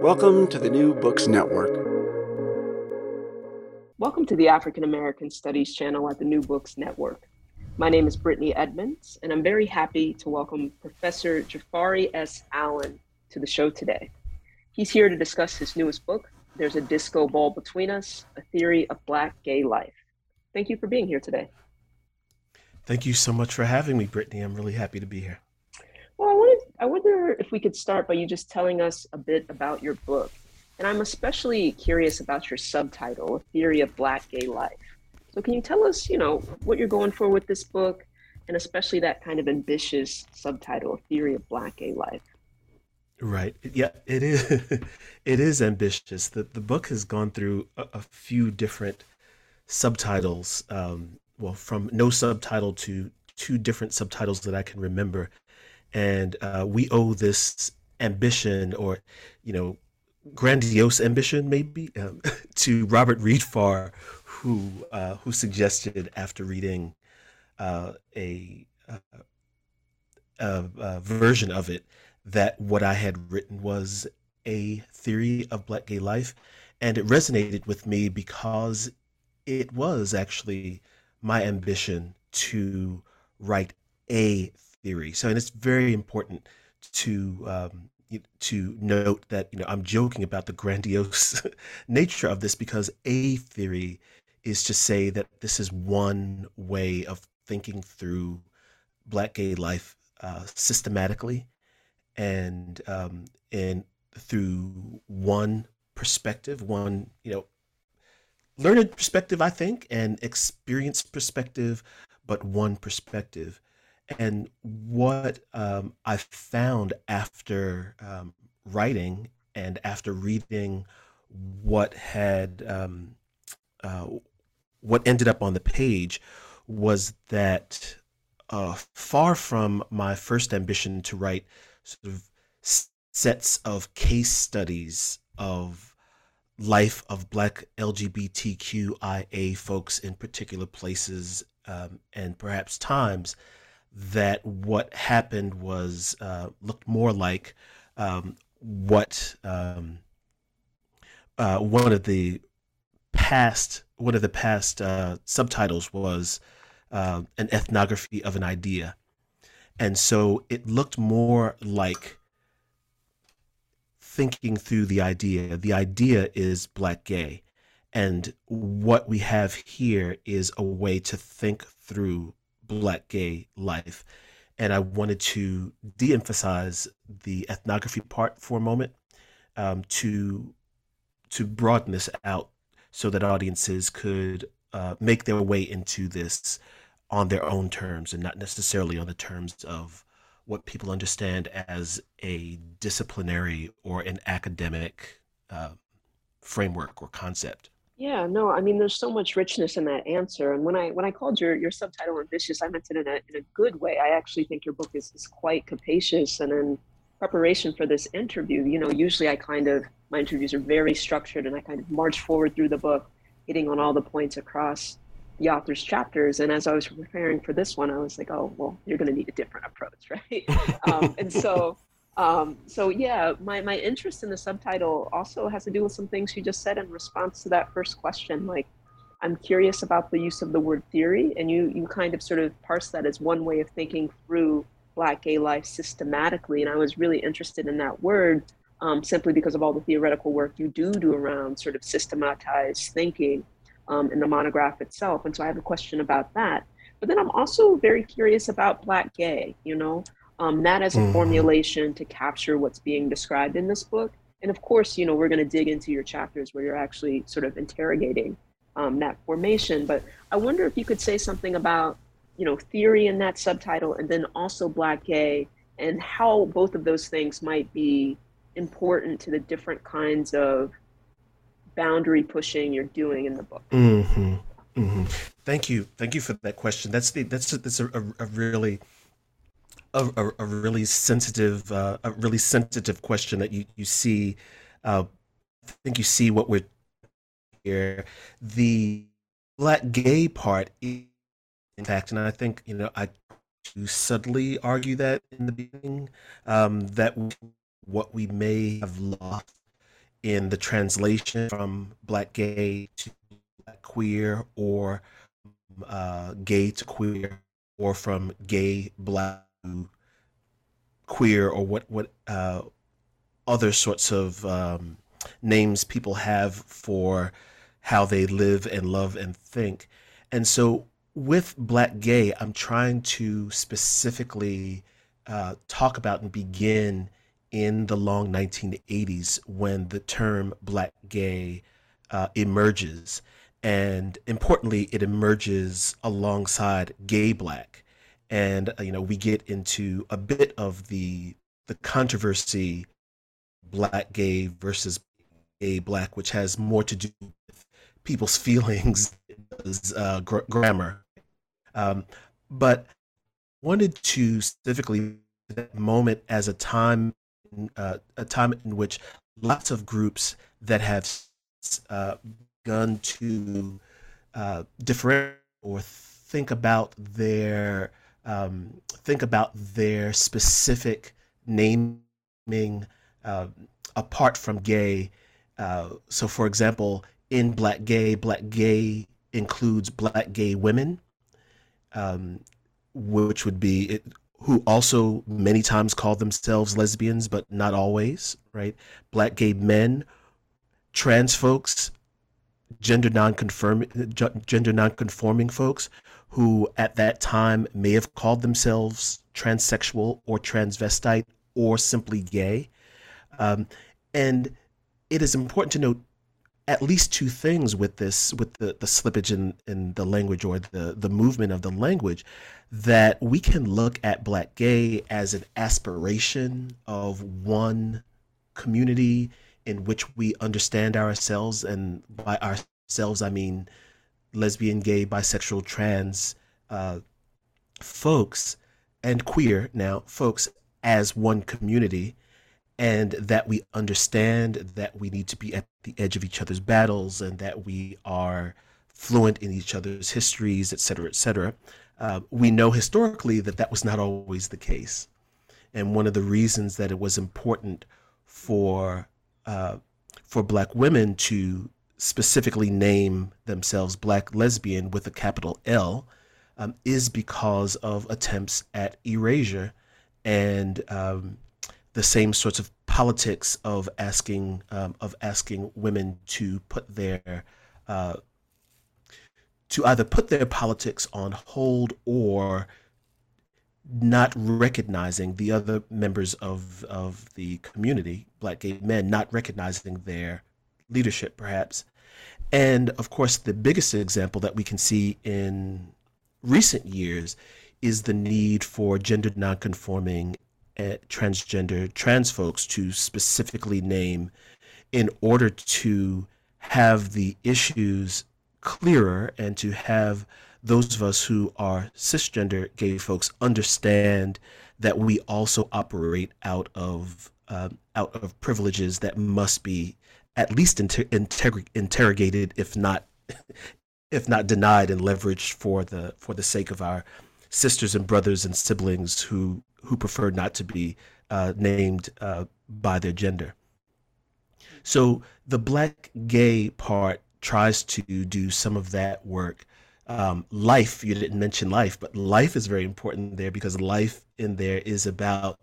Welcome to the New Books Network. Welcome to the African American Studies channel at the New Books Network. My name is Brittney Edmonds, and I'm very happy to welcome Professor Jafari S. Allen to the show today. He's here to discuss his newest book, There's a Disco Ball Between Us: A Theory of Black Gay Life. Thank you for being here today. Thank you so much for having me, Brittney. I'm really happy to be here. Well, I wonder if we could start by you just telling us a bit about your book. And I'm especially curious about your subtitle, A Theory of Black Gay Life. So can you tell us, what you're going for with this book, and especially that kind of ambitious subtitle, A Theory of Black Gay Life? Right. Yeah, it is. It is ambitious. The book has gone through a few different subtitles, from no subtitle to two different subtitles that I can remember. And we owe this ambition, or, grandiose ambition, maybe, to Robert Reed Farr, who suggested, after reading a version of it, that what I had written was a theory of Black gay life. And it resonated with me because it was actually my ambition to write a theory. So, and it's very important to note that, I'm joking about the grandiose nature of this, because a theory is to say that this is one way of thinking through Black gay life systematically and through one perspective, one, learned perspective, I think, and experienced perspective, but one perspective. And what I found after writing and after reading what ended up on the page was that far from my first ambition to write sort of sets of case studies of life of Black LGBTQIA folks in particular places and perhaps times, that what happened was looked more like one of the past subtitles was an ethnography of an idea. And so it looked more like thinking through the idea. The idea is Black gay. And what we have here is a way to think through Black gay life. And I wanted to de-emphasize the ethnography part for a moment to broaden this out so that audiences could make their way into this on their own terms, and not necessarily on the terms of what people understand as a disciplinary or an academic framework or concept. Yeah, no, I mean, there's so much richness in that answer. And when I called your subtitle ambitious, I meant it in a good way. I actually think your book is quite capacious. And in preparation for this interview, usually my interviews are very structured, and I kind of march forward through the book, hitting on all the points across the author's chapters. And as I was preparing for this one, I was like, oh, well, you're going to need a different approach, right? My interest in the subtitle also has to do with some things you just said in response to that first question. Like, I'm curious about the use of the word theory, and you kind of sort of parse that as one way of thinking through Black gay life systematically. And I was really interested in that word simply because of all the theoretical work you do around sort of systematized thinking in the monograph itself. And so I have a question about that. But then I'm also very curious about Black gay, not as a formulation to capture what's being described in this book. And of course, we're going to dig into your chapters where you're actually sort of interrogating that formation. But I wonder if you could say something about, theory in that subtitle, and then also Black gay, and how both of those things might be important to the different kinds of boundary pushing you're doing in the book. Mm-hmm. Mm-hmm. Thank you for that question. That's a really sensitive question that you see. I think you see what we're here. The Black gay part is, in fact, and I think I subtly argue that in the beginning, that what we may have lost in the translation from Black gay to Black queer, or gay to queer, or from gay Black to queer, or what other sorts of names people have for how they live and love and think. And so with Black gay, I'm trying to specifically talk about and begin in the long 1980s when the term Black gay emerges. And importantly, it emerges alongside gay Black. And, we get into a bit of the controversy, Black gay versus gay Black, which has more to do with people's feelings as grammar. But wanted to specifically that moment as a time in which lots of groups that have begun to differentiate or think about their specific naming apart from gay. So, for example, in Black gay includes Black gay women, which would be who also many times call themselves lesbians, but not always, right? Black gay men, trans folks, gender nonconforming folks who at that time may have called themselves transsexual or transvestite or simply gay. And it is important to note at least two things with this, with the slippage in the language or the movement of the language, that we can look at Black gay as an aspiration of one community in which we understand ourselves, and by ourselves I mean lesbian, gay, bisexual, trans folks, and queer now folks as one community, and that we understand that we need to be at the edge of each other's battles and that we are fluent in each other's histories, et cetera, et cetera. We know historically that was not always the case. And one of the reasons that it was important for Black women to specifically name themselves Black lesbian with a capital L is because of attempts at erasure and the same sorts of politics of asking women to put their to either put their politics on hold or not recognizing the other members of the community, Black gay men, not recognizing their leadership perhaps. And of course, the biggest example that we can see in recent years is the need for gender nonconforming transgender trans folks to specifically name in order to have the issues clearer and to have those of us who are cisgender gay folks understand that we also operate out of privileges that must be at least interrogated, if not denied and leveraged for the sake of our sisters and brothers and siblings who prefer not to be named by their gender. So the Black gay part tries to do some of that work. Life, you didn't mention life, but life is very important there, because life in there is about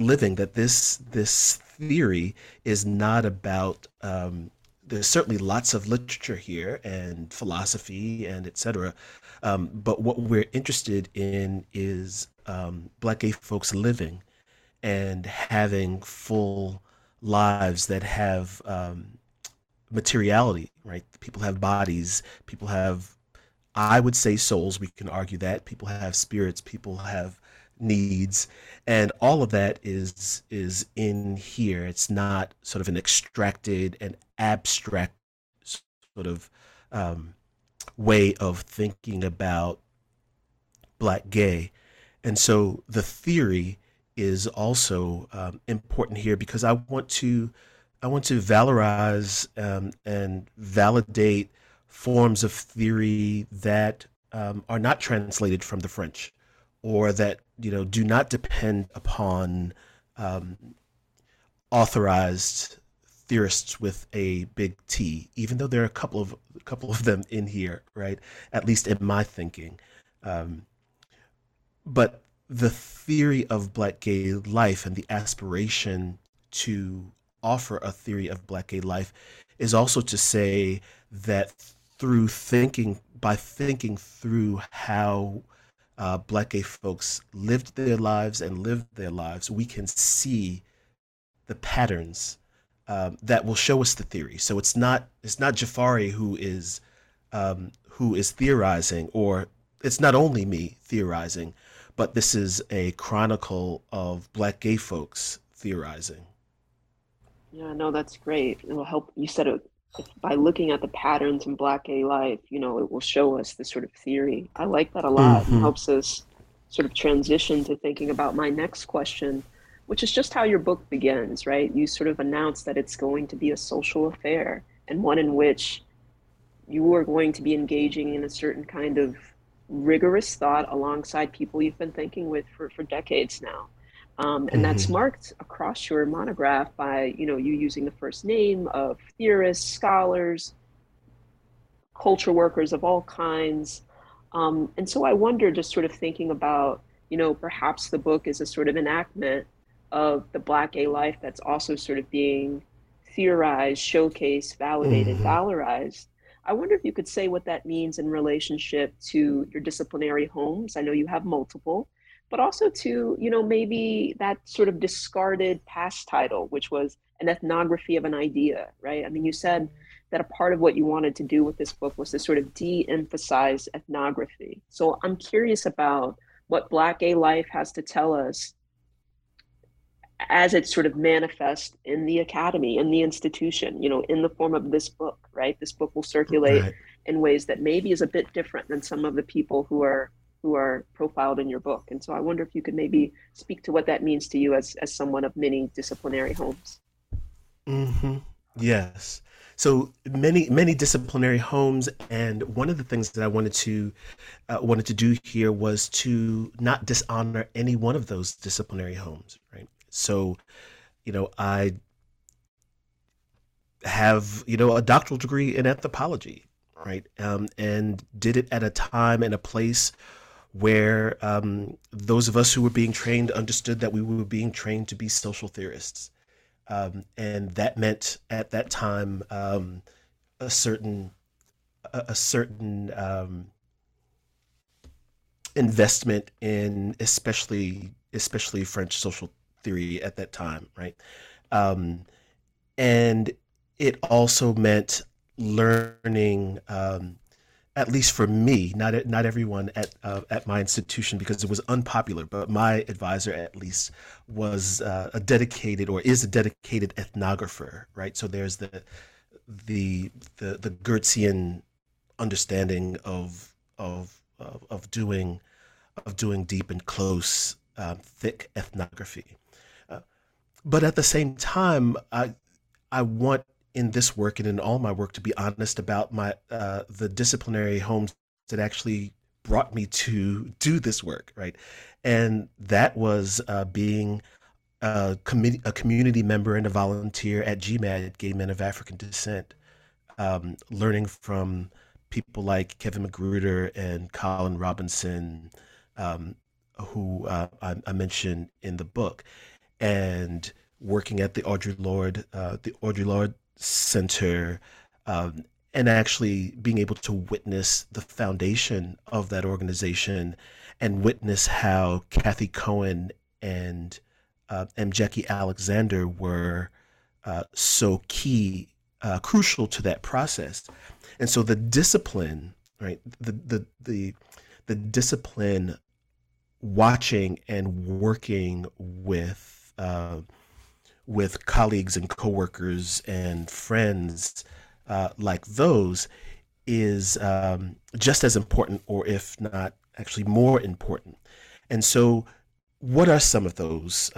living, that this theory is not about, there's certainly lots of literature here and philosophy and et cetera, but what we're interested in is Black gay folks living and having full lives that have materiality, right? People have bodies, people have, I would say, souls, we can argue that, people have spirits, people have needs, and all of that is in here. It's not sort of an extracted and abstract sort of way of thinking about Black gay. And so the theory is also important here, because I want to valorize and validate forms of theory that are not translated from the French, or that do not depend upon authorized theorists with a big T, even though there are a couple of them in here, right? At least in my thinking. But the theory of Black gay life and the aspiration to offer a theory of Black gay life is also to say that by thinking through how Black gay folks lived their lives and lived their lives, we can see the patterns that will show us the theory. So it's not Jafari who is theorizing, or it's not only me theorizing, but this is a chronicle of Black gay folks theorizing. Yeah, no, that's great. It will help. You said it. By looking at the patterns in Black gay life, you know, it will show us this sort of theory. I like that a lot. Mm-hmm. It helps us sort of transition to thinking about my next question, which is just how your book begins, right? You sort of announce that it's going to be a social affair, and one in which you are going to be engaging in a certain kind of rigorous thought alongside people you've been thinking with for decades now. And that's marked across your monograph by, you know, you using the first name of theorists, scholars, culture workers of all kinds. And so I wonder, just sort of thinking about, you know, perhaps the book is a sort of enactment of the Black gay life that's also sort of being theorized, showcased, validated, valorized. I wonder if you could say what that means in relationship to your disciplinary homes. I know you have multiple. But also to, you know, maybe that sort of discarded past title, which was an ethnography of an idea, right? I mean, you said that a part of what you wanted to do with this book was to sort of de-emphasize ethnography. So I'm curious about what Black gay life has to tell us as it sort of manifests in the academy, in the institution, you know, in the form of this book, right? This book will circulate in ways that maybe is a bit different than some of the people who are profiled in your book. And so I wonder if you could maybe speak to what that means to you as someone of many disciplinary homes. Mm-hmm. Yes. So many disciplinary homes. And one of the things that I wanted to do here was to not dishonor any one of those disciplinary homes, right? So, you know, I have, you know, a doctoral degree in anthropology, right? And did it at a time and a place where those of us who were being trained understood that we were being trained to be social theorists. And that meant at that time a certain investment in especially French social theory at that time, right? And it also meant learning, at least for me, not everyone at my institution, because it was unpopular, but my advisor at least was a dedicated ethnographer, right? So there's the Geertzian understanding of doing deep and close, thick ethnography, but at the same time, I want, in this work and in all my work, to be honest about my the disciplinary homes that actually brought me to do this work, right? And that was being a community member and a volunteer at GMAD, Gay Men of African Descent, learning from people like Kevin McGruder and Colin Robinson, who I mentioned in the book, and working at the Audre Lorde Center, and actually being able to witness the foundation of that organization and witness how Kathy Cohen and Jackie Alexander were so key, crucial to that process. And so the discipline, right, the discipline watching and working with colleagues and coworkers and friends like those is just as important, or if not actually more important. And so what are some of those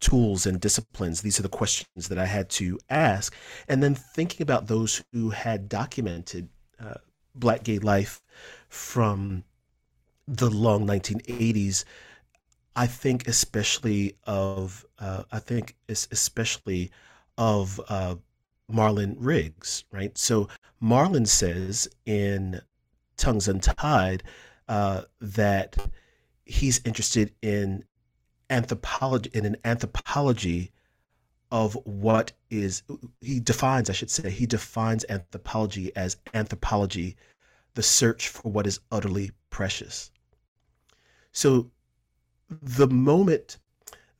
tools and disciplines? These are the questions that I had to ask. And then thinking about those who had documented Black gay life from the long 1980s, I think especially of Marlon Riggs, right? So Marlon says in Tongues Untied that he's interested in anthropology of what is, he defines anthropology as anthropology, the search for what is utterly precious. So the moment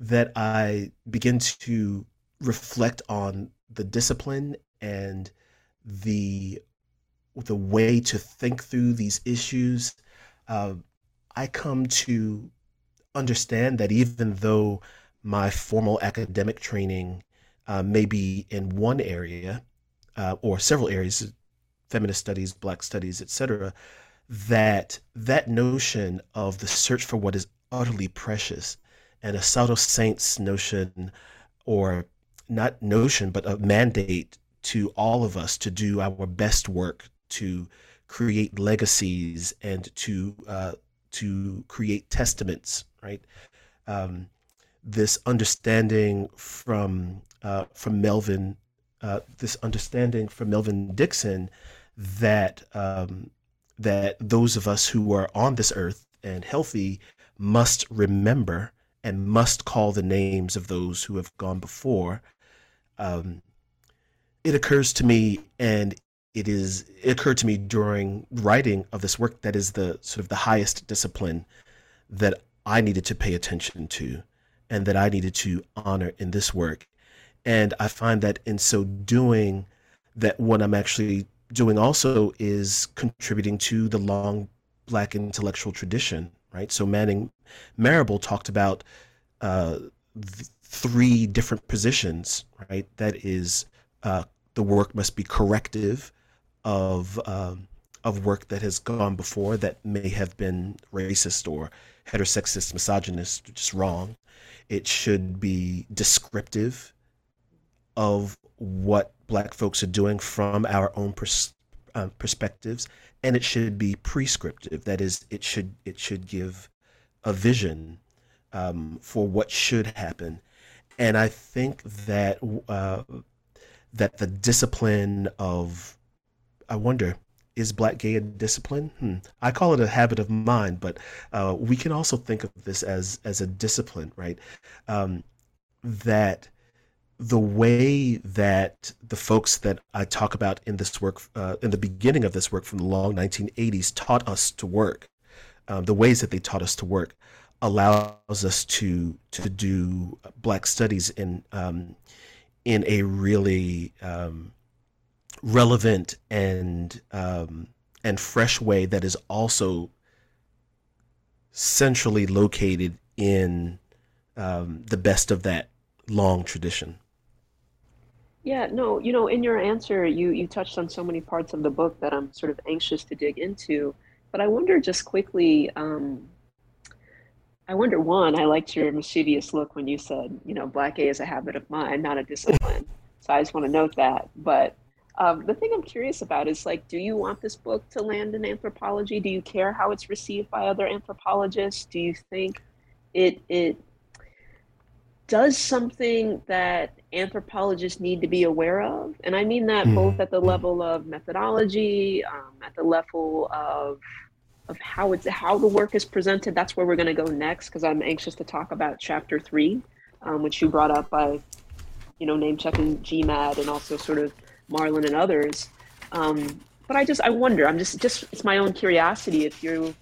that I begin to reflect on the discipline and the way to think through these issues, I come to understand that even though my formal academic training may be in one area or several areas, feminist studies, Black studies, etc., that notion of the search for what is utterly precious, and Assotto Saint's notion, or not notion, but a mandate to all of us to do our best work, to create legacies and to create testaments, right? This understanding from Melvin Dixon that those of us who are on this earth and healthy must remember and must call the names of those who have gone before. It occurs to me, and it occurred to me during writing of this work, that is the sort of the highest discipline that I needed to pay attention to and that I needed to honor in this work. And I find that in so doing, that what I'm actually doing also is contributing to the long Black intellectual tradition, right? So Manning Marable talked about three different positions, right? That is, the work must be corrective of work that has gone before that may have been racist or heterosexist, misogynist, just wrong. It should be descriptive of what Black folks are doing from our own perspectives, and it should be prescriptive. That is, it should give a vision for what should happen. And I think that that the discipline of, I wonder, is Black gay a discipline? I call it a habit of mind, but we can also think of this as a discipline, right? That the way that the folks that I talk about in this work, in the beginning of this work from the long 1980s, taught us to work, the ways that they taught us to work, allows us to do Black studies in a really relevant and fresh way that is also centrally located in the best of that long tradition. Yeah, no, in your answer, you touched on so many parts of the book that I'm sort of anxious to dig into. But I wonder just quickly, one, I liked your mischievous look when you said, Black gay is a habit of mind, not a discipline. So I just want to note that. But the thing I'm curious about is, like, do you want this book to land in anthropology? Do you care how it's received by other anthropologists? Do you think it does something that anthropologists need to be aware of? And I mean that both at the level of methodology, at the level of how the work is presented. That's where we're going to go next, because I'm anxious to talk about chapter 3, which you brought up by, name checking GMAD and also sort of Marlon and others. But I wonder, I'm just it's my own curiosity if you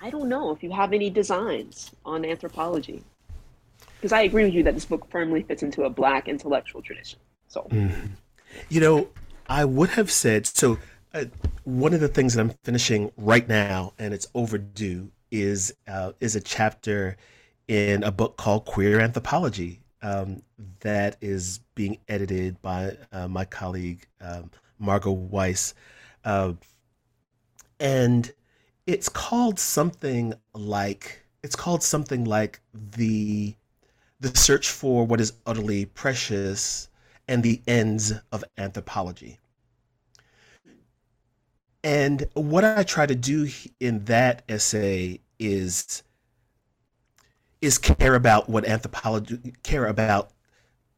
have any designs on anthropology. Because I agree with you that this book firmly fits into a Black intellectual tradition. So, I would have said, so one of the things that I'm finishing right now, and it's overdue, is a chapter in a book called Queer Anthropology that is being edited by my colleague, Margot Weiss. And it's called something like the search for what is utterly precious and the ends of anthropology. And what I try to do in that essay is is care about what anthropology care about,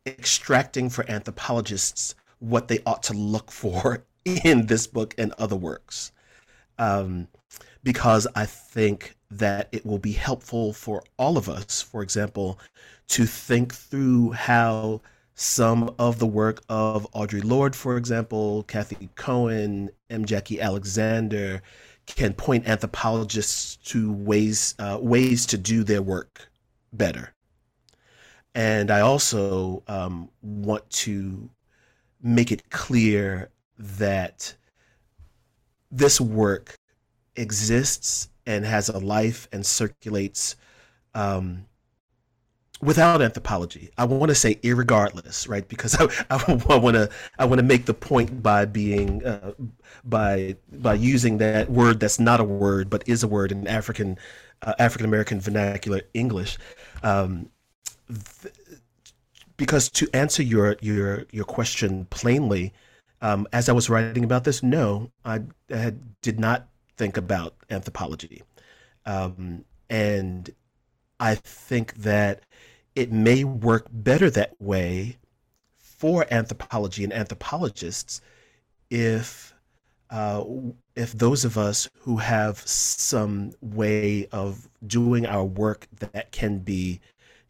extracting for anthropologists what they ought to look for in this book and other works, because I think that it will be helpful for all of us, for example, to think through how some of the work of Audre Lorde, for example, Kathy Cohen, Jackie Alexander, can point anthropologists to ways to do their work better. And I also want to make it clear that this work exists and has a life and circulates without anthropology. I want to say irregardless, right? Because I want to make the point by being by using that word that's not a word but is a word in African American vernacular English, because to answer your question plainly, as I was writing about this, no, I did not think about anthropology, and I think that it may work better that way for anthropology and anthropologists if those of us who have some way of doing our work that can be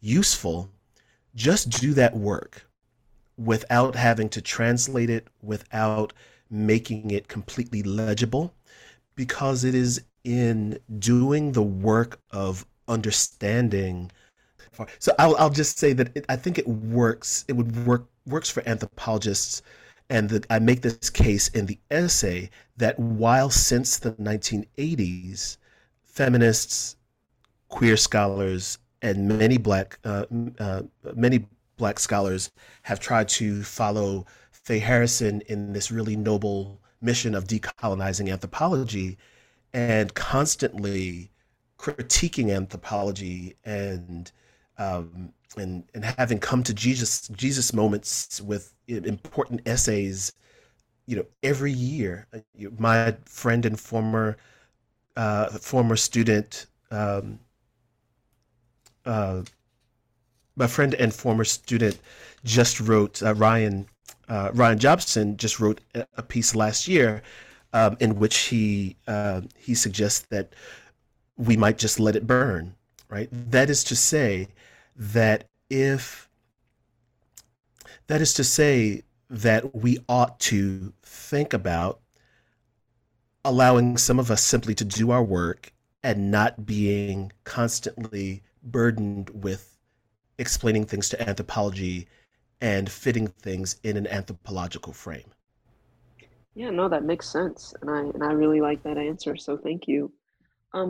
useful just do that work without having to translate it, without making it completely legible, because it is in doing the work of understanding. So I'll just say that I think it works. It would works for anthropologists, and I make this case in the essay that while since the 1980s, feminists, queer scholars, and many Black scholars have tried to follow Faye Harrison in this really noble mission of decolonizing anthropology, and constantly critiquing anthropology and having come to Jesus moments with important essays, every year. My friend and former student, just wrote Ryan Jobson just wrote a piece last year, in which he suggests that we might just let it burn, right? That is to say that we ought to think about allowing some of us simply to do our work and not being constantly burdened with explaining things to anthropology and fitting things in an anthropological frame. Yeah, no, that makes sense. And I really like that answer, so thank you. I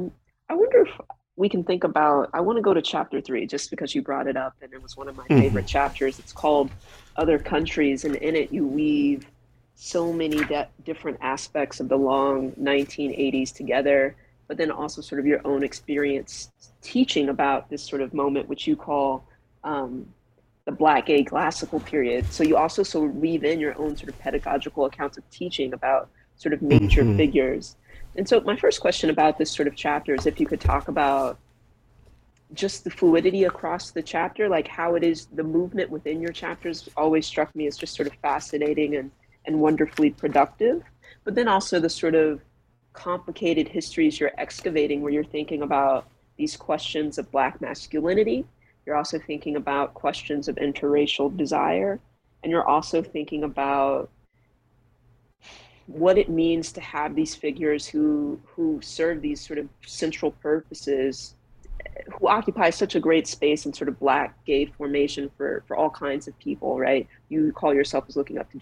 wonder if we can think about, I want to go to chapter 3, just because you brought it up and it was one of my favorite chapters. It's called Other Countries, and in it you weave so many different aspects of the long 1980s together, but then also sort of your own experience teaching about this sort of moment, which you call the Black Gay Classical Period. So you also sort of weave in your own sort of pedagogical accounts of teaching about sort of major figures. And so my first question about this sort of chapter is if you could talk about just the fluidity across the chapter, like how it is, the movement within your chapters always struck me as just sort of fascinating and wonderfully productive, but then also the sort of complicated histories you're excavating where you're thinking about these questions of Black masculinity. You're also thinking about questions of interracial desire, and you're also thinking about what it means to have these figures who serve these sort of central purposes, who occupy such a great space in sort of Black gay formation for all kinds of people, right? You call yourself as looking up to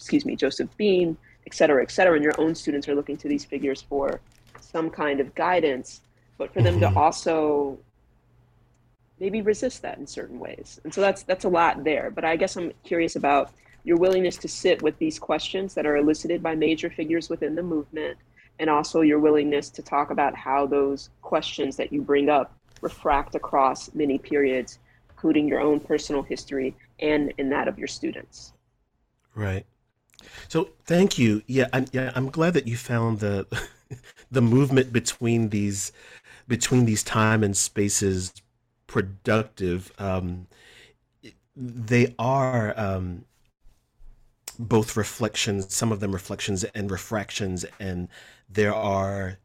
Joseph Beam, et cetera, and your own students are looking to these figures for some kind of guidance, but for them to also maybe resist that in certain ways. And so that's a lot there, but I guess I'm curious about your willingness to sit with these questions that are elicited by major figures within the movement, and also your willingness to talk about how those questions that you bring up refract across many periods, including your own personal history and in that of your students. Right. So thank you. I'm glad that you found the movement between these time and spaces productive. They are both reflections, some of them reflections and refractions, and there are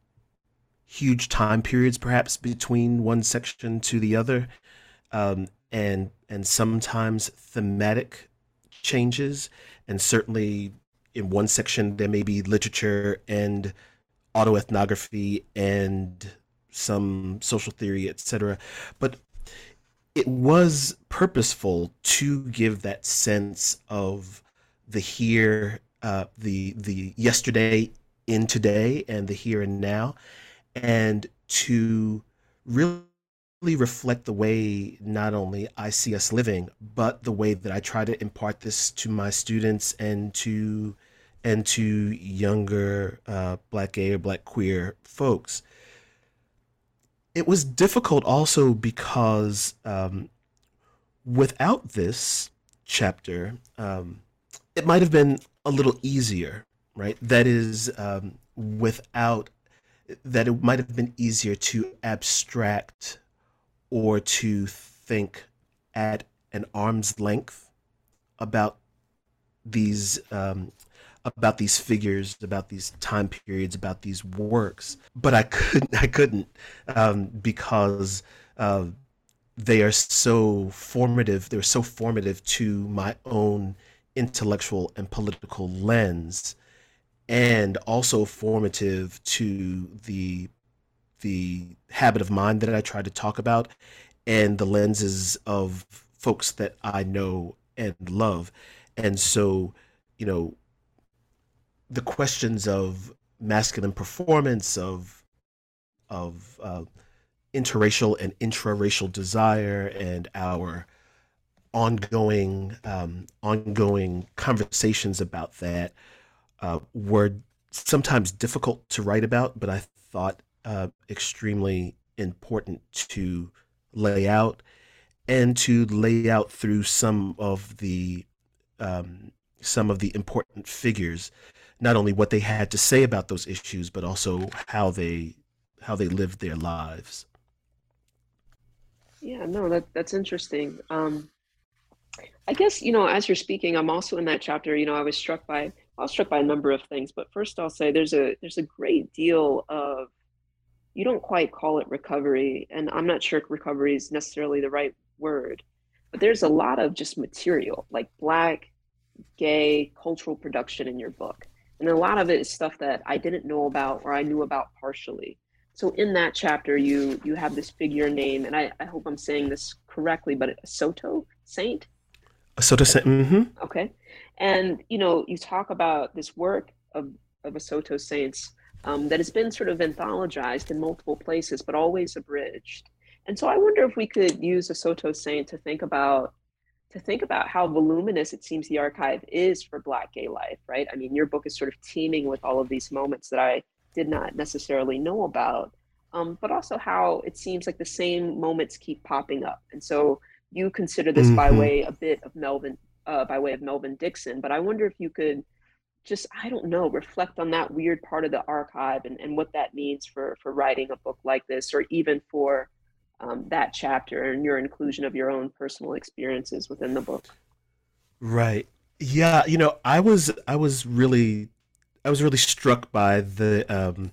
huge time periods perhaps between one section to the other, and sometimes thematic changes. And certainly in one section there may be literature and autoethnography and some social theory, etc. But it was purposeful to give that sense of the here, the yesterday in today, and the here and now, and to really reflect the way not only I see us living, but the way that I try to impart this to my students and to younger Black gay or Black queer folks. It was difficult also because without this chapter, it might have been a little easier, right? That is, it might have been easier to abstract or to think at an arm's length about these figures, about these time periods, about these works. But I couldn't because they are so formative. They're so formative to my own intellectual and political lens, and also formative to the habit of mind that I try to talk about and the lenses of folks that I know and love. And so, you know, the questions of masculine performance, of interracial and intraracial desire, and our ongoing conversations about that were sometimes difficult to write about, but I thought extremely important to lay out, and to lay out through some of the important figures. Not only what they had to say about those issues, but also how they lived their lives. Yeah, no, that's interesting. I guess, you know, as you're speaking, I'm also in that chapter. You know, I was struck by a number of things. But first, I'll say there's a great deal of, you don't quite call it recovery, and I'm not sure recovery is necessarily the right word, but there's a lot of just material, like Black, gay cultural production in your book. And a lot of it is stuff that I didn't know about, or I knew about partially. So in that chapter, you have this figure name, and I hope I'm saying this correctly, but Assotto Saint? Assotto Saint, mm-hmm. Okay. And, you know, you talk about this work of Assotto Saint's that has been sort of anthologized in multiple places, but always abridged. And so I wonder if we could use Assotto Saint to think about how voluminous it seems the archive is for Black gay life, right? I mean, your book is sort of teeming with all of these moments that I did not necessarily know about, but also how it seems like the same moments keep popping up. And so you consider this mm-hmm. by way of Melvin Dixon, but I wonder if you could just, I don't know, reflect on that weird part of the archive and what that means for writing a book like this, or even for that chapter and your inclusion of your own personal experiences within the book. Right. Yeah. You know, I was really struck by the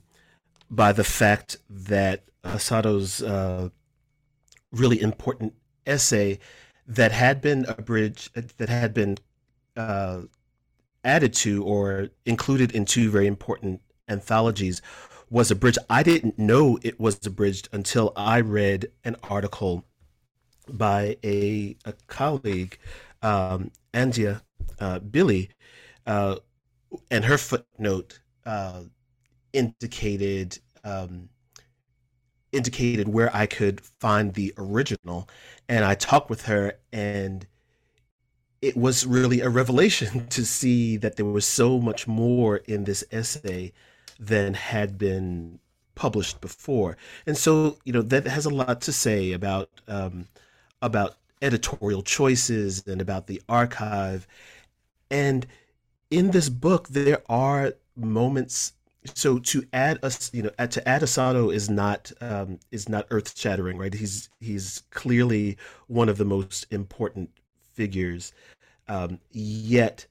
fact that Assotto's really important essay that had been abridged, that had been added to or included in two very important anthologies, was abridged. I didn't know it was abridged until I read an article by a colleague, Andia Billy, and her footnote indicated where I could find the original. And I talked with her, and it was really a revelation to see that there was so much more in this essay than had been published before. And so, you know, that has a lot to say about editorial choices and about the archive. And in this book, there are moments So to add us, you know, to add Assotto is not earth shattering, right? He's clearly one of the most important figures. Yet,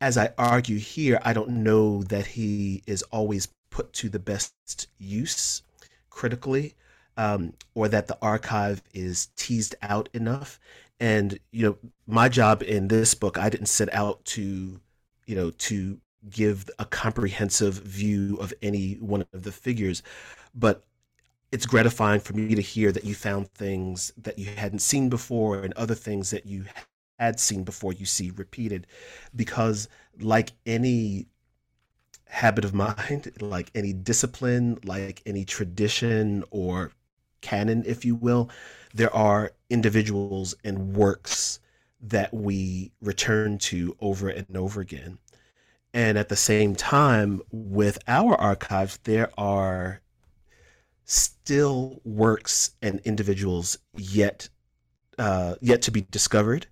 as I argue here, I don't know that he is always put to the best use critically, or that the archive is teased out enough. And, you know, my job in this book, I didn't set out to, you know, to give a comprehensive view of any one of the figures, but it's gratifying for me to hear that you found things that you hadn't seen before and other things that you had seen before you see repeated, because like any habit of mind, like any discipline, like any tradition or canon, if you will, there are individuals and works that we return to over and over again. And at the same time, with our archives, there are still works and individuals yet to be discovered.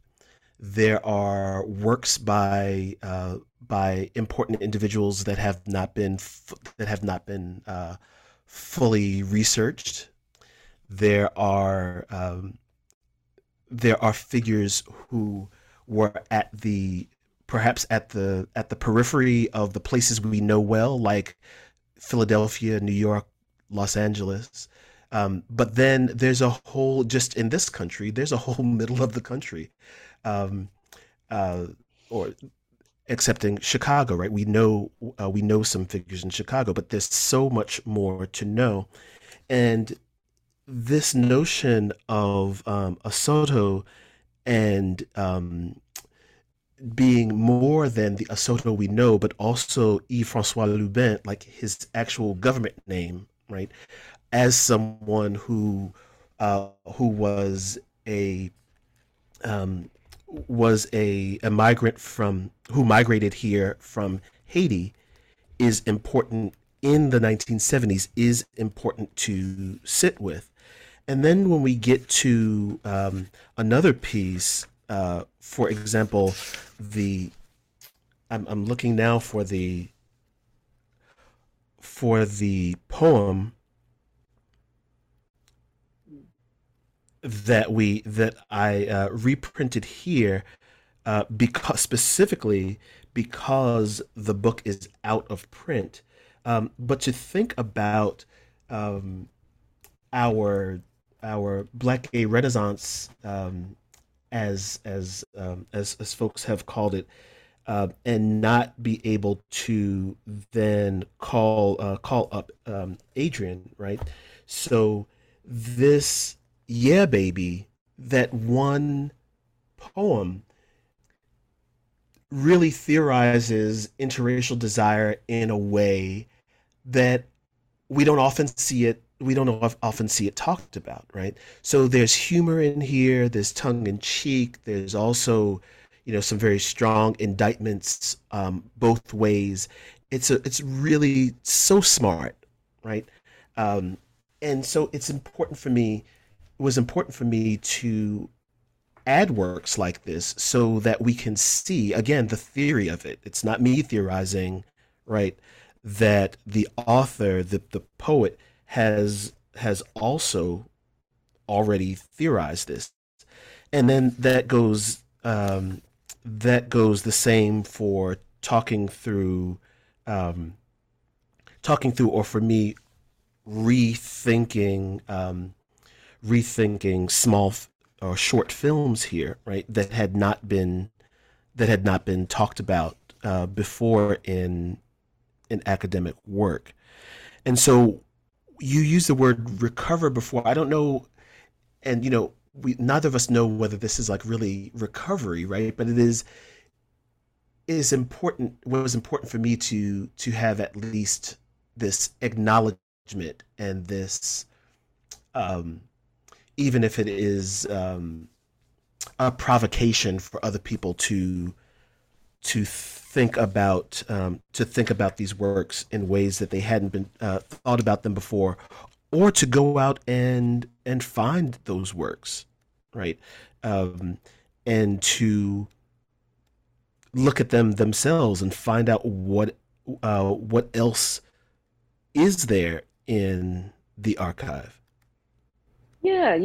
There are works by important individuals that have not been fully researched. There are figures who were at the perhaps at the periphery of the places we know well, like Philadelphia, New York, Los Angeles. But then there's a whole, just in this country, there's a whole middle of the country, or excepting Chicago, right? We know some figures in Chicago, but there's so much more to know. And this notion of Assotto and being more than the Assotto we know, but also Yves Francois Lubin, like his actual government name, right? As someone who was a migrant from, who migrated here from Haiti, is important in the 1970s, is important to sit with. And then when we get to another piece, for example, I'm looking now for the poem that I reprinted here, because the book is out of print. But to think about our Black Gay Renaissance, as folks have called it, and not be able to then call up Adrian, right? So this "Yeah Baby," that one poem, really theorizes interracial desire in a way that we don't often see it. We don't often see it talked about, right? So there's humor in here, there's tongue in cheek, there's also, you know, some very strong indictments both ways. It's really so smart, right? And so it was important for me to add works like this so that we can see, again, the theory of it. It's not me theorizing, right? That the author, the poet, has also already theorized this. And then that goes the same for talking through, or for me, rethinking small or short films here, right? That had not been talked about before in academic work. And so you use the word recover before. I don't know, and you know, neither of us know whether this is like really recovery, right? But it is important. What was important for me to have at least this acknowledgement and this, even if it is a provocation for other people to think about these works in ways that they hadn't been thought about them before, or to go out and find those works, right? And to look at them themselves and find out what what else is there in the archive? Yeah.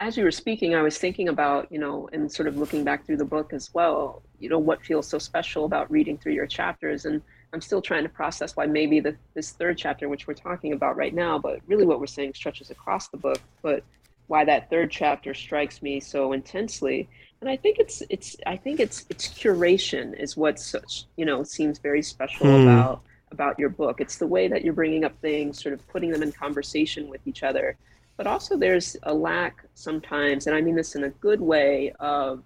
As you were speaking, I was thinking about, and sort of looking back through the book as well, what feels so special about reading through your chapters. And I'm still trying to process why maybe this third chapter, which we're talking about right now, but really what we're saying stretches across the book, but why that third chapter strikes me so intensely. And I think it's curation is what seems very special about your book. It's the way that you're bringing up things, sort of putting them in conversation with each other. But also there's a lack sometimes, and I mean this in a good way, of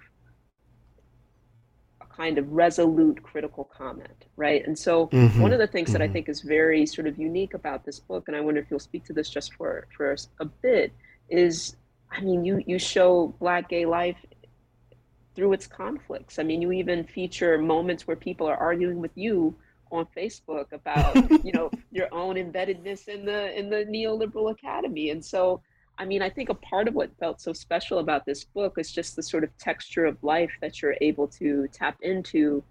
a kind of resolute critical comment, right? And so one of the things that I think is very sort of unique about this book, and I wonder if you'll speak to this just for a bit, is, I mean, you show Black gay life through its conflicts. I mean, you even feature moments where people are arguing with you on Facebook about your own embeddedness in the neoliberal academy. And so, I mean, I think a part of what felt so special about this book is just the sort of texture of life that you're able to tap into.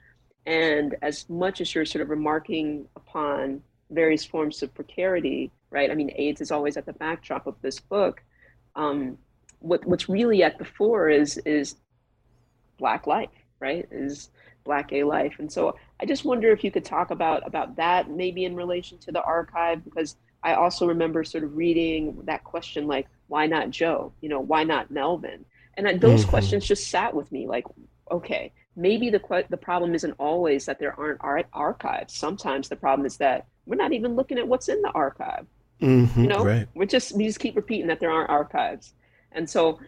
And as much as you're sort of remarking upon various forms of precarity, right? I mean, AIDS is always at the backdrop of this book. What's really at the fore is Black life, right? Is Black gay life. And so I just wonder if you could talk about that maybe in relation to the archive, because I also remember sort of reading that question, like, why not Joe? Why not Melvin? And those questions just sat with me, like, okay, maybe the problem isn't always that there aren't archives. Sometimes the problem is that we're not even looking at what's in the archive. Right. We just keep repeating that there aren't archives. And so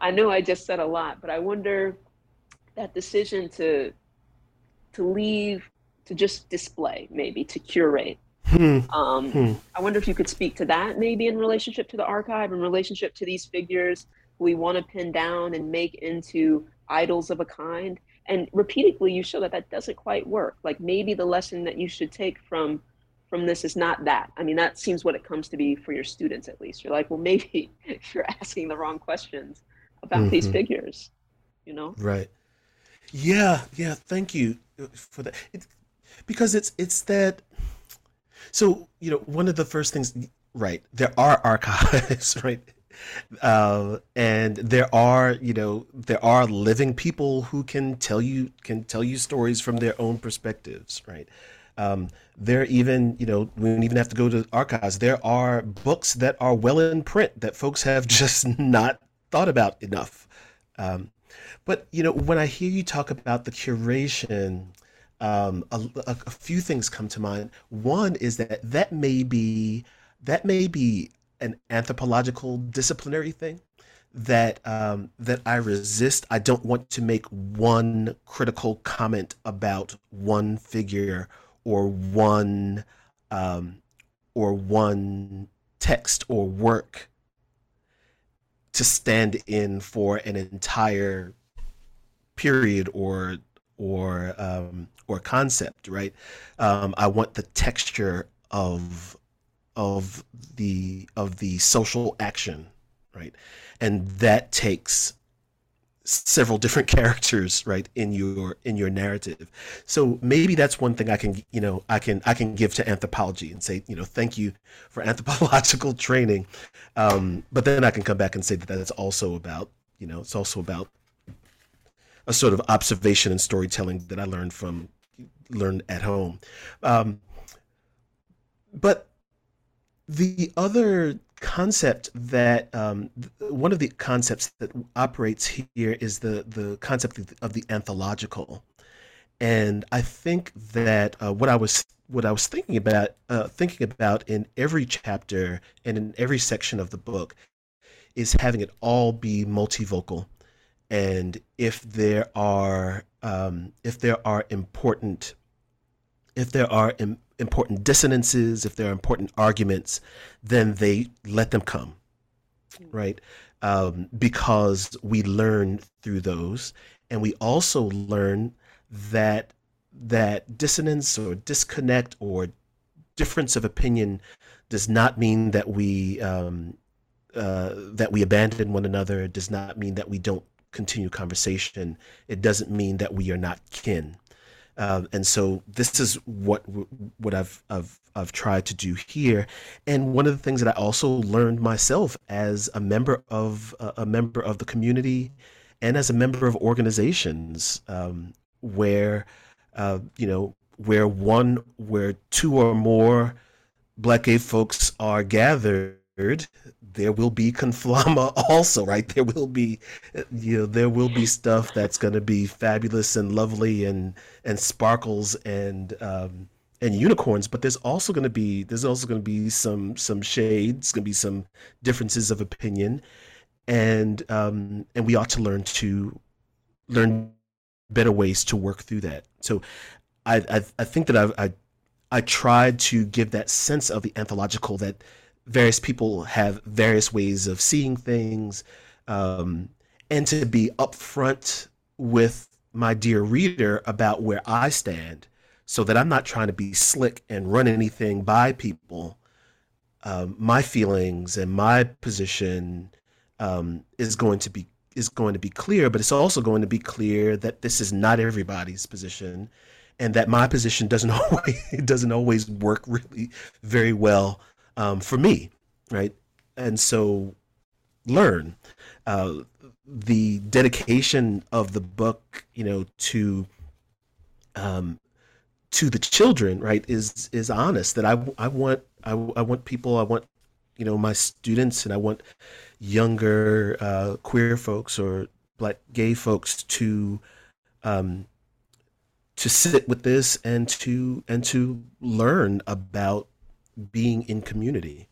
I know I just said a lot, but I wonder that decision to leave, to just display, maybe to curate. I wonder if you could speak to that maybe in relationship to the archive, in relationship to these figures we want to pin down and make into idols of a kind. And repeatedly you show that doesn't quite work. Like, maybe the lesson that you should take from this is not that. I mean, that seems what it comes to be for your students, at least. You're like, well, maybe you're asking the wrong questions about these figures, Right. Yeah. Thank you for that. Because it's that. So, one of the first things, right? There are archives, right? And there are living people who can tell you stories from their own perspectives, right? There even, we don't even have to go to archives. There are books that are well in print that folks have just not thought about enough. But, when I hear you talk about the curation, a few things come to mind. One is that may be an anthropological disciplinary thing that I resist. I don't want to make one critical comment about one figure or one text or work to stand in for an entire period or concept, right? I want the texture of the social action, right? And that takes several different characters, right, in your narrative. So maybe that's one thing I can give to anthropology and say, thank you for anthropological training, but then I can come back and say that it's also about a sort of observation and storytelling that I learned at home. But the other concept that one of the concepts that operates here is the concept of the anthological, and I think that what I was thinking about in every chapter and in every section of the book is having it all be multivocal, and if there are important dissonances, if there are important arguments, then they let them come, right? Because we learn through those, and we also learn that dissonance or disconnect or difference of opinion does not mean that we abandon one another. It does not mean that we don't continue conversation. It doesn't mean that we are not kin. And so this is what I've tried to do here. And one of the things that I also learned myself as a member of the community and as a member of organizations, where two or more Black gay folks are gathered, there will be conflama also, right? There will be stuff that's going to be fabulous and lovely and sparkles and unicorns, but there's also going to be some shades, going to be some differences of opinion, and we ought to learn better ways to work through that. So I think that I tried to give that sense of the anthological, that various people have various ways of seeing things, and to be upfront with my dear reader about where I stand, so that I'm not trying to be slick and run anything by people. My feelings and my position is going to be clear, but it's also going to be clear that this is not everybody's position, and that my position doesn't always work really very well for me, right? And so learn. The dedication of the book, to the children, right, is honest. That I want my students, and I want younger queer folks or Black gay folks to sit with this and to learn about being in community.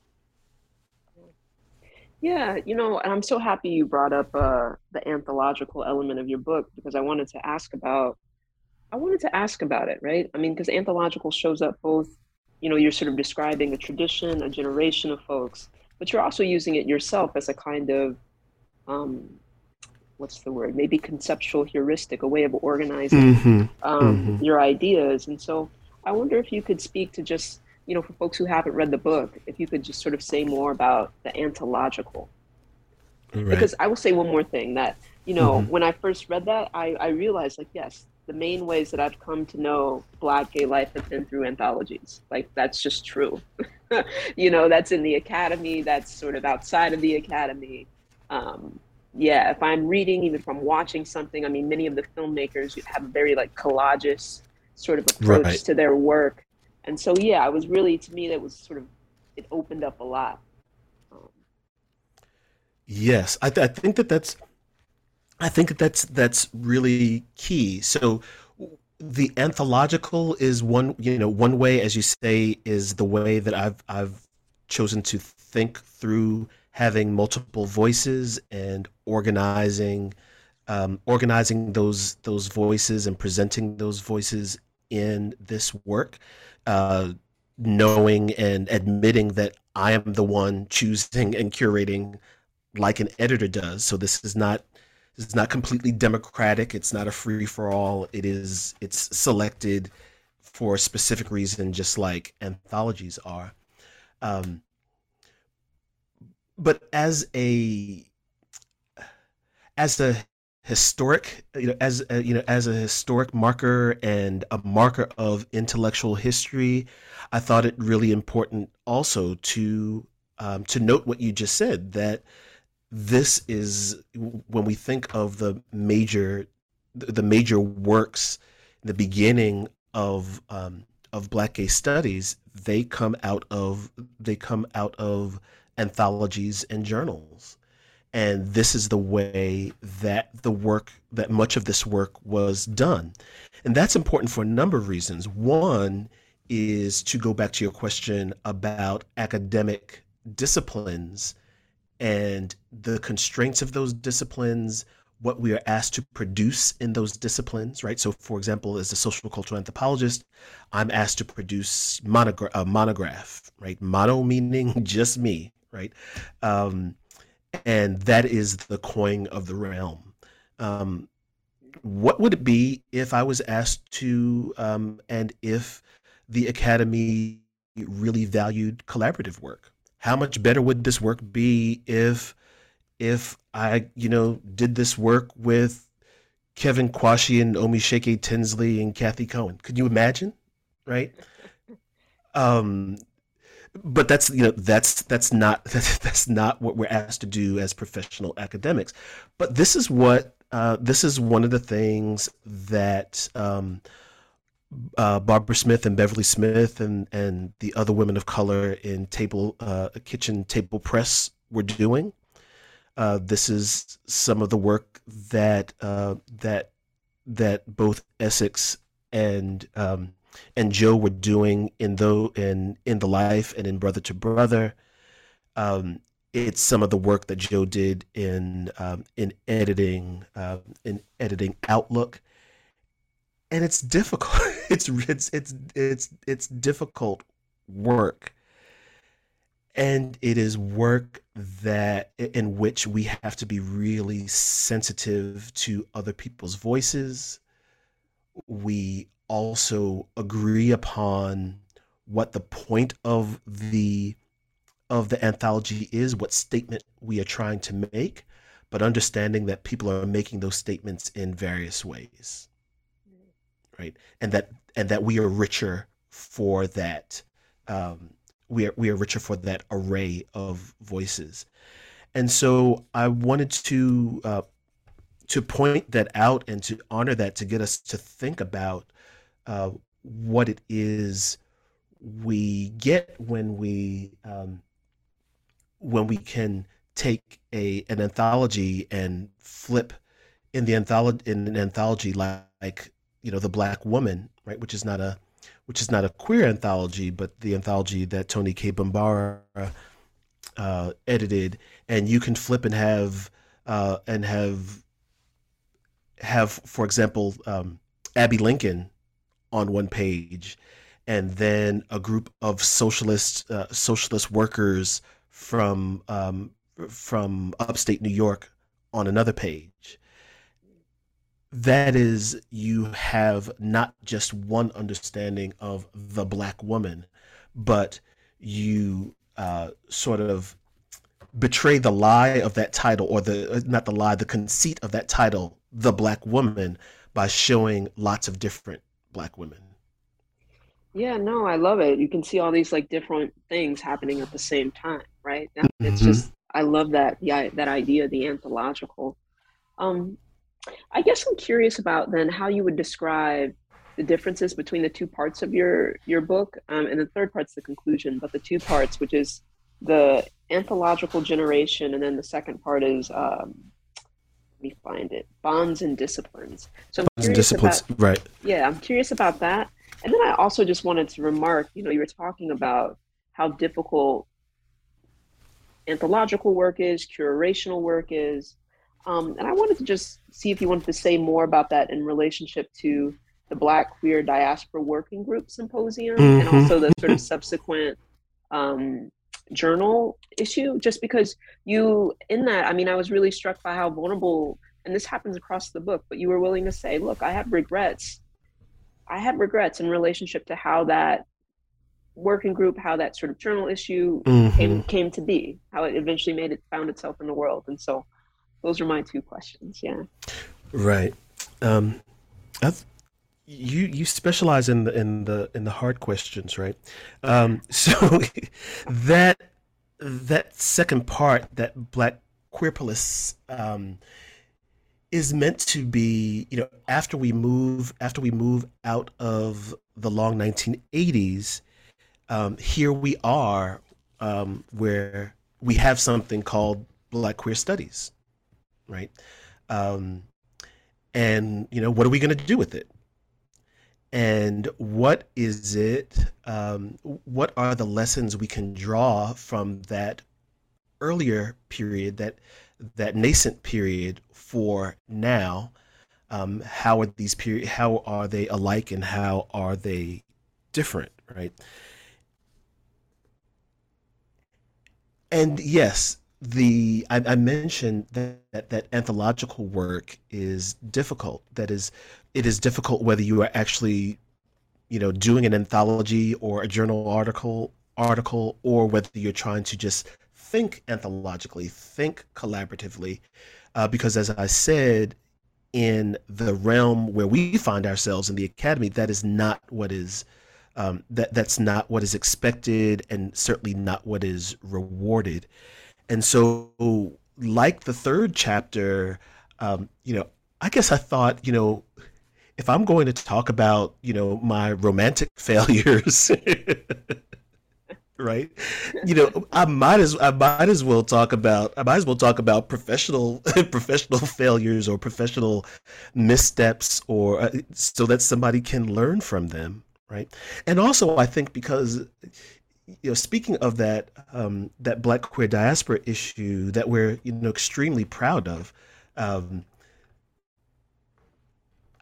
Yeah, and I'm so happy you brought up the anthological element of your book, because I wanted to ask about it, right? I mean, because anthological shows up both, you're sort of describing a tradition, a generation of folks, but you're also using it yourself as a kind of, maybe conceptual heuristic, a way of organizing your ideas. And so I wonder if you could speak to just, for folks who haven't read the book, if you could just sort of say more about the anthological. Right. Because I will say one more thing that, when I first read that, I realized, like, yes, the main ways that I've come to know Black gay life have been through anthologies. Like, that's just true. That's in the academy, that's sort of outside of the academy. If I'm reading, even if I'm watching something, I mean, many of the filmmakers have a very like collagist sort of approach to their work. And so, it was really, to me, that was sort of, it opened up a lot. Yes, I think that's really key. So the anthological is one way, as you say, is the way that I've chosen to think through having multiple voices and organizing those voices and presenting those voices in this work, knowing and admitting that I am the one choosing and curating, like an editor does. So this is not completely democratic. It's not a free for all. It's selected for a specific reason, just like anthologies are. But as a historic marker and a marker of intellectual history, I thought it really important also to note what you just said, that this is, when we think of the major works, the beginning of Black gay studies, they come out of anthologies and journals, and this is the way that much of this work was done. And that's important for a number of reasons. One is to go back to your question about academic disciplines and the constraints of those disciplines, what we are asked to produce in those disciplines, right? So, for example, as a social cultural anthropologist, I'm asked to produce a monograph, right? Mono meaning just me, right? And that is the coin of the realm. What would it be if I was asked to, and if the Academy really valued collaborative work? How much better would this work be if I did this work with Kevin Quashie and Omise'eke Tinsley and Kathy Cohen. Could you imagine? Right. But that's not what we're asked to do as professional academics. But this is what this is one of the things that Barbara Smith and Beverly Smith and the other women of color in Kitchen Table Press were doing. This is some of the work that that both Essex and Joe were doing in The Life and in Brother to Brother. It's some of the work that Joe did in editing Outlook, and it's difficult. It's difficult work, and it is work that in which we have to be really sensitive to other people's voices. We also agree upon what the point of the anthology is, what statement we are trying to make, but understanding that people are making those statements in various ways, right? And that we are richer for that. We are richer for that array of voices, and so I wanted to point that out and to honor that, to get us to think about what it is we get when we can take an anthology and flip in an anthology like The Black Woman, right, which is not a queer anthology, but the anthology that Tony K. Bambara edited, and you can flip and have for example Abby Lincoln on one page, and then a group of socialist workers from upstate New York on another page. That is, you have not just one understanding of the Black woman, but you sort of betray the lie of that title, or the conceit of that title, the Black woman, by showing lots of different Black women. Yeah, no, I love it. You can see all these like different things happening at the same time, right? It's just, I love that. Yeah, that idea, the anthological. I guess I'm curious about then how you would describe the differences between the two parts of your book, and the third part's the conclusion, but the two parts, which is the anthological generation, and then the second part is, let me find it, bonds and disciplines. So bonds and disciplines, right. Yeah, I'm curious about that. And then I also just wanted to remark, you were talking about how difficult anthological work is, curational work is, and I wanted to just see if you wanted to say more about that in relationship to the Black Queer Diaspora Working Group Symposium, and also the sort of subsequent journal issue, just because I was really struck by how vulnerable, and this happens across the book, but you were willing to say, look, I had regrets in relationship to how that working group, how that sort of journal issue came to be, how it eventually found itself in the world. And so those are my two questions. Yeah. Right. You specialize in the hard questions, right? So that second part, that Black Queerpolis, is meant to be, after we move out of the long 1980s, here we are, where we have something called Black Queer Studies, right? And what are we going to do with it? And what is it? What are the lessons we can draw from that earlier period, that nascent period, for now? How are they alike, and how are they different, right? And yes, I mentioned that anthological work is difficult. It is difficult whether you are actually, doing an anthology or a journal article, or whether you're trying to just think anthologically, think collaboratively, because as I said, in the realm where we find ourselves in the academy, that is not what is that's not what is expected, and certainly not what is rewarded. And so, like the third chapter, I guess I thought, if I'm going to talk about, my romantic failures, right? I might as well talk about professional failures or professional missteps, or so that somebody can learn from them, right? And also, I think because, speaking of that that Black queer diaspora issue that we're extremely proud of,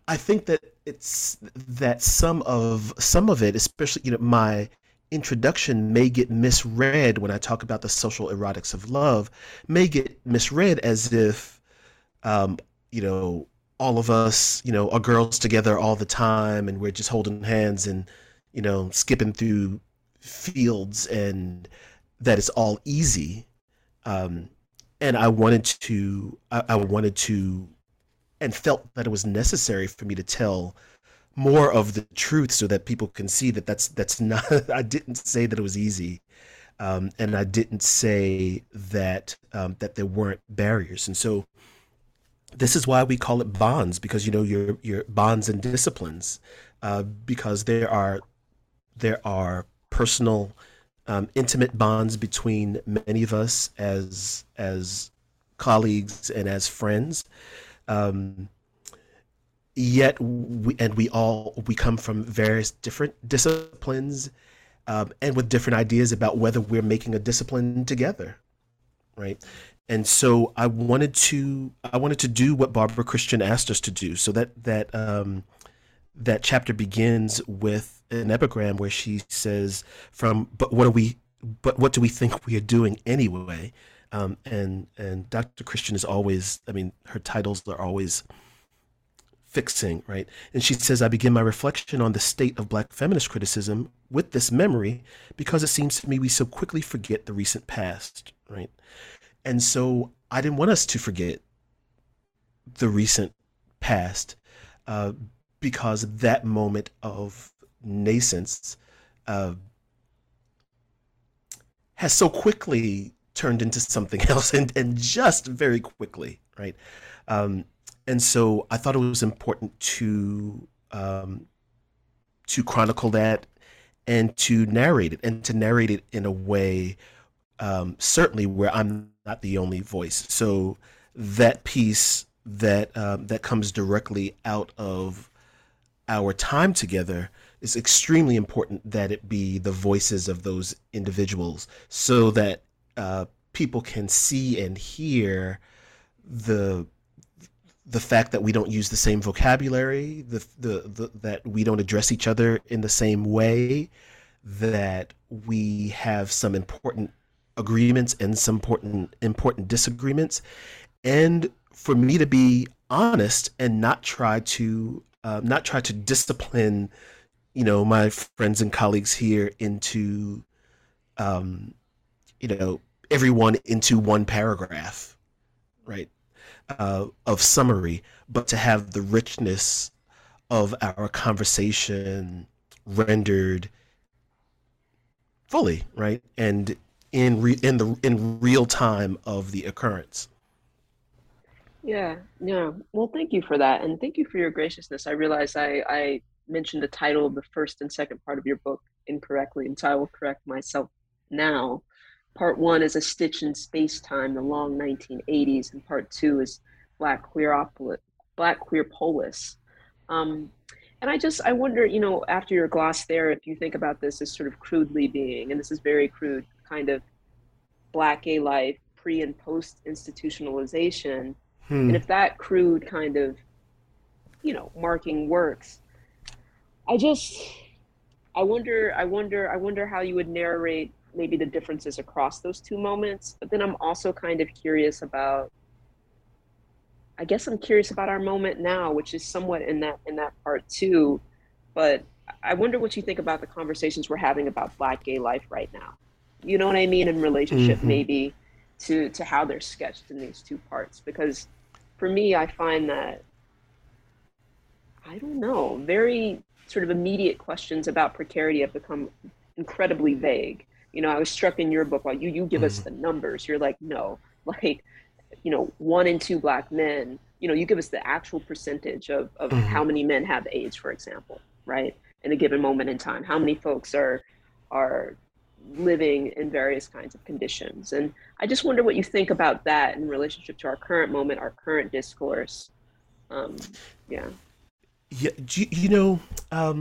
I think that it's that some of it, especially my introduction, may get misread when I talk about the social erotics of love, may get misread as if, all of us, are girls together all the time, and we're just holding hands and, skipping through fields, and that it's all easy. And I wanted to, and felt that it was necessary for me to tell more of the truth so that people can see that that's not, I didn't say that it was easy. And I didn't say that, that there weren't barriers. And so this is why we call it bonds, because, your bonds and disciplines, because there are personal, intimate bonds between many of us as colleagues and as friends. Yet we come from various different disciplines, and with different ideas about whether we're making a discipline together, right? And so I wanted to do what Barbara Christian asked us to do, so that chapter begins with an epigram where she says, what do we think we are doing anyway? And Dr. Christian is always, her titles are always fixing, right? And she says, I begin my reflection on the state of Black feminist criticism with this memory, because it seems to me we so quickly forget the recent past, right? And so I didn't want us to forget the recent past, because that moment of nascence has so quickly turned into something else, and just very quickly, right? And so I thought it was important to chronicle that, and to narrate it in a way, certainly where I'm not the only voice. So that piece that comes directly out of our time together, it's extremely important that it be the voices of those individuals, so that people can see and hear the fact that we don't use the same vocabulary, that we don't address each other in the same way, that we have some important agreements and some important disagreements, and for me to be honest and not try to discipline, my friends and colleagues here into, everyone into one paragraph, right, of summary, but to have the richness of our conversation rendered fully, right, and in real time of the occurrence. Yeah. Well, thank you for that, and thank you for your graciousness. I realize I mentioned the title of the first and second part of your book incorrectly, and so I will correct myself now. Part one is A Stitch in Space-Time, the Long 1980s, and part two is Black Queer Polis. And I wonder, after your gloss there, if you think about this as sort of crudely being, and this is very crude, kind of Black gay life, pre and post-institutionalization, and if that crude kind of, marking works, I wonder how you would narrate maybe the differences across those two moments. But then I'm also kind of curious about, our moment now, which is somewhat in that part too. But I wonder what you think about the conversations we're having about Black gay life right now. You know what I mean? In relationship maybe to how they're sketched in these two parts. Because for me, I find that I don't know, very sort of immediate questions about precarity have become incredibly vague. You know, I was struck in your book, while you give us the numbers, you're like, no, like, you know, 1 in 2 Black men, you know, you give us the actual percentage of how many men have AIDS, for example, right? In a given moment in time, how many folks are living in various kinds of conditions. And I just wonder what you think about that in relationship to our current moment, our current discourse. Yeah. You know, I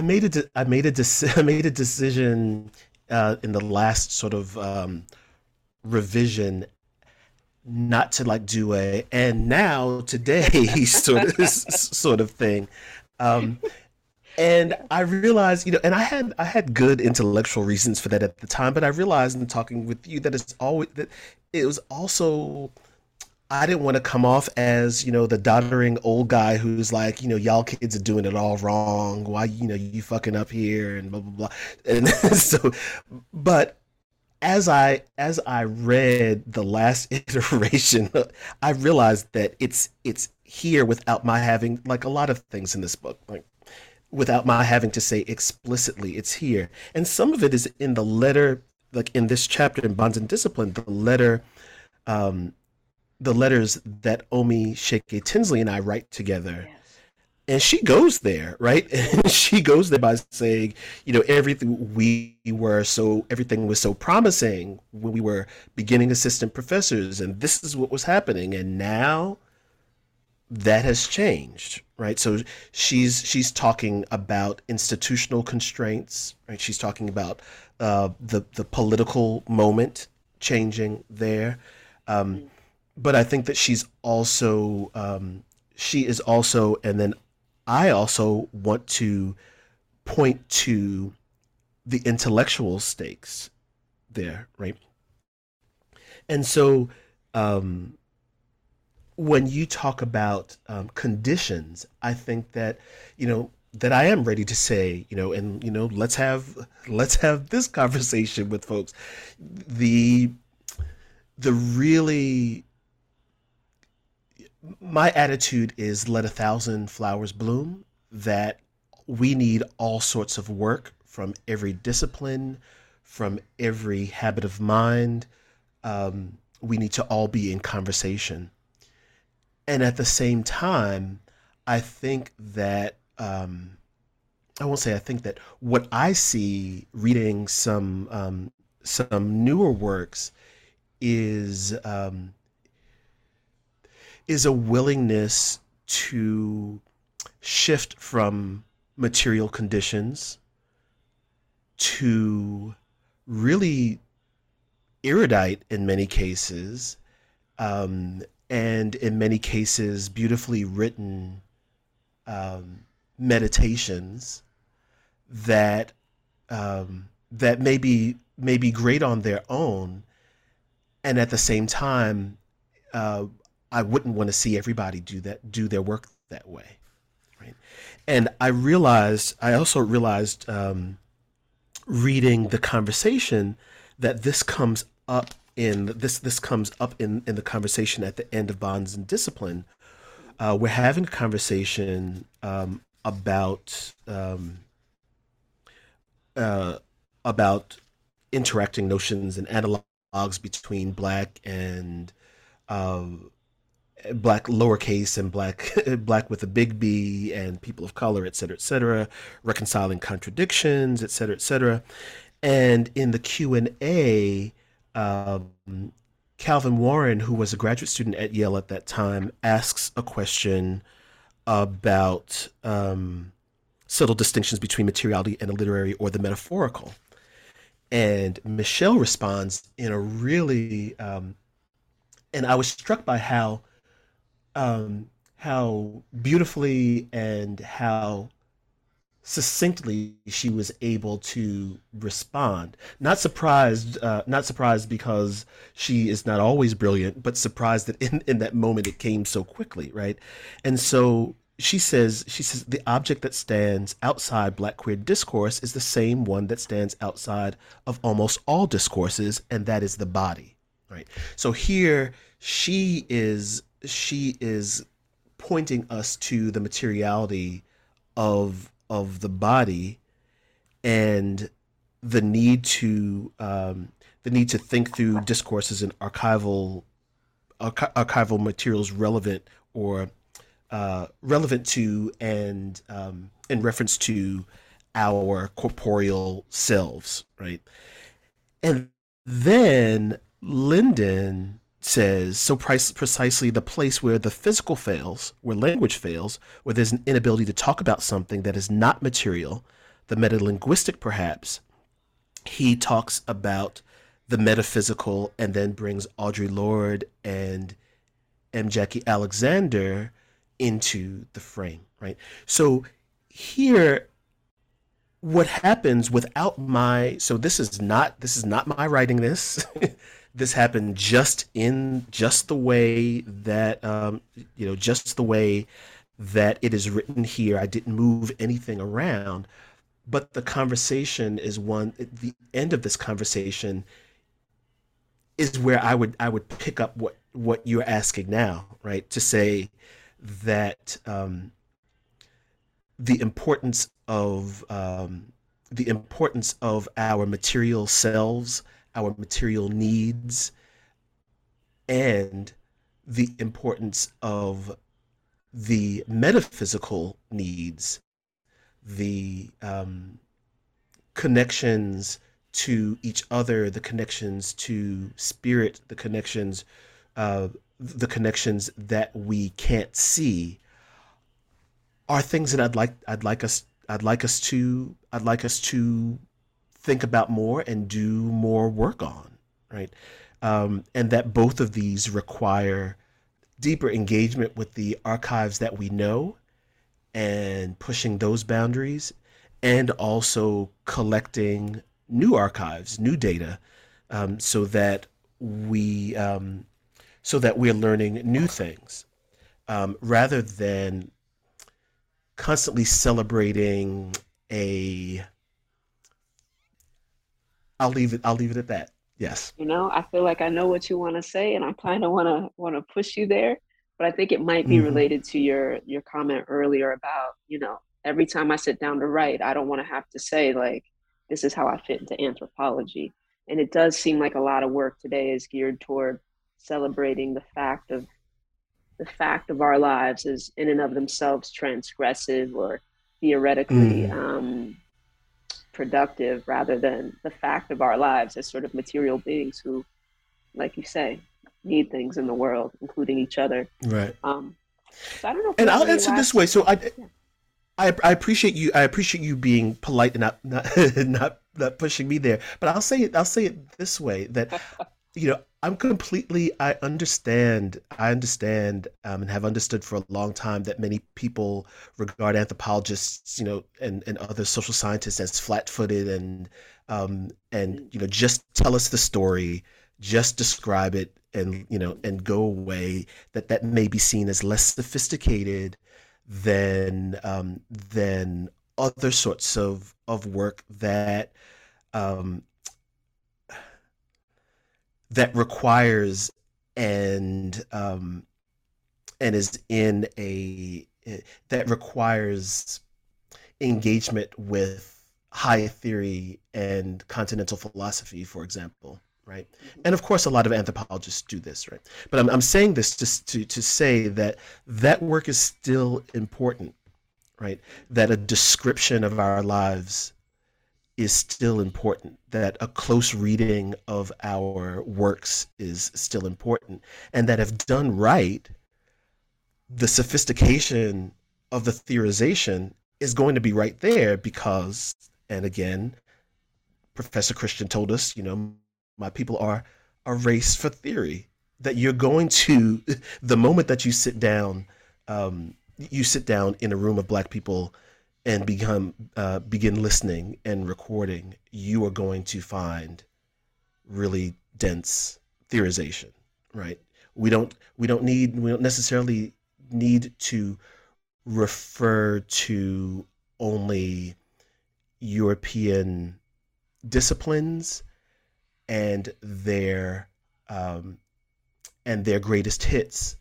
made a decision in the last sort of revision not to like do a and now today sort of thing. And I realized, you know, and I had good intellectual reasons for that at the time, but I realized in talking with you that I didn't want to come off as, you know, the doddering old guy who's like, you know, y'all kids are doing it all wrong. Why, you know, you fucking up here and blah, blah, blah. And so, but as I read the last iteration, I realized that it's here without my having, like a lot of things in this book, like without my having to say explicitly, it's here. And some of it is in the letter, like in this chapter in Bonds and Discipline, the letters that Omise'eke Tinsley and I write together. Yes. And she goes there, right? And she goes there by saying, you know, everything was so promising when we were beginning assistant professors, and this is what was happening. And now that has changed, right? So she's talking about institutional constraints, right? She's talking about the political moment changing there. But I think that she's also, and then I also want to point to the intellectual stakes there, right? And so when you talk about conditions, I think that, you know, that I am ready to say, you know, and, you know, let's have this conversation with folks. The really, my attitude is let 1,000 flowers bloom, that we need all sorts of work from every discipline, from every habit of mind. We need to all be in conversation. And at the same time, I think that, what I see reading some newer works is a willingness to shift from material conditions to really erudite in many cases, and in many cases, beautifully written meditations that may be great on their own, and at the same time, I wouldn't want to see everybody do their work that way, right? And I also realized reading The Conversation that this comes up in the conversation at the end of Bonds and Discipline. We're having a conversation about interacting notions and analogs between Black and Black lowercase and black with a big B and people of color, et cetera, reconciling contradictions, et cetera, and in the Q&A. Calvin Warren, who was a graduate student at Yale at that time, asks a question about subtle distinctions between materiality and the literary or the metaphorical. And Michelle responds in a really, and I was struck by how beautifully and how succinctly she was able to respond. Not surprised because she is not always brilliant, but surprised that in that moment it came so quickly, right? And so she says the object that stands outside Black queer discourse is the same one that stands outside of almost all discourses, and that is the body, right? So here she is pointing us to the materiality of the body and the need to think through discourses and archival materials relevant or relevant to and in reference to our corporeal selves, right? And then Lyndon says, so precisely the place where the physical fails, where language fails, where there's an inability to talk about something that is not material, the metalinguistic perhaps, he talks about the metaphysical and then brings Audre Lorde and Jackie Alexander into the frame, right? So here, what happens without my, so this is not my writing this. This happened just the way that, just the way that it is written here. I didn't move anything around, but the conversation is one, at the end of this conversation is where I would pick up what you're asking now, right? To say that, the importance of our material selves, our material needs, and the importance of the metaphysical needs, the connections to each other, the connections to spirit, the connections that we can't see, are things that I'd like us to think about more and do more work on, right? And that both of these require deeper engagement with the archives that we know and pushing those boundaries, and also collecting new archives, new data, so that we're learning new things, rather than constantly celebrating a... I'll leave it at that. Yes. You know, I feel like I know what you want to say, and I kind of want to push you there, but I think it might be related to your comment earlier about, you know, every time I sit down to write, I don't want to have to say like, this is how I fit into anthropology. And it does seem like a lot of work today is geared toward celebrating the fact of our lives as in and of themselves transgressive or theoretically productive, rather than the fact of our lives as sort of material beings who, like you say, need things in the world, including each other. Right. So I don't know. And I'll answer this way. So I appreciate you being polite and not pushing me there. But I'll say it this way, that you know, I understand and have understood for a long time that many people regard anthropologists, you know, and other social scientists as flat-footed and you know, just tell us the story, just describe it, and you know, and go away. That may be seen as less sophisticated than other sorts of work that that requires and is in a that requires engagement with high theory and continental philosophy, for example, right? And of course, a lot of anthropologists do this, right? But I'm saying this just to say that work is still important, right? That a description of our lives is still important, that a close reading of our works is still important, and that if done right, the sophistication of the theorization is going to be right there because, and again, Professor Christian told us, you know, my people are a race for theory, that you're going to, the moment that you sit down in a room of Black people and begin listening and recording, you are going to find really dense theorization, right? We don't necessarily need to refer to only European disciplines and their greatest hits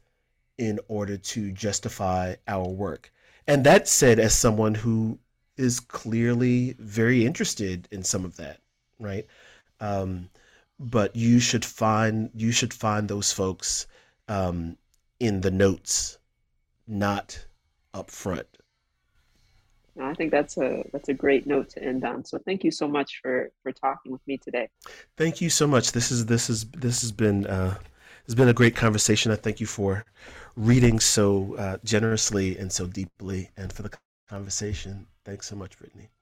in order to justify our work. And that said, as someone who is clearly very interested in some of that, right? But you should find those folks in the notes, not up front. I think that's a great note to end on. So thank you so much for talking with me today. Thank you so much. This has been a great conversation. I thank you for reading so generously and so deeply, and for the conversation. Thanks so much, Brittney.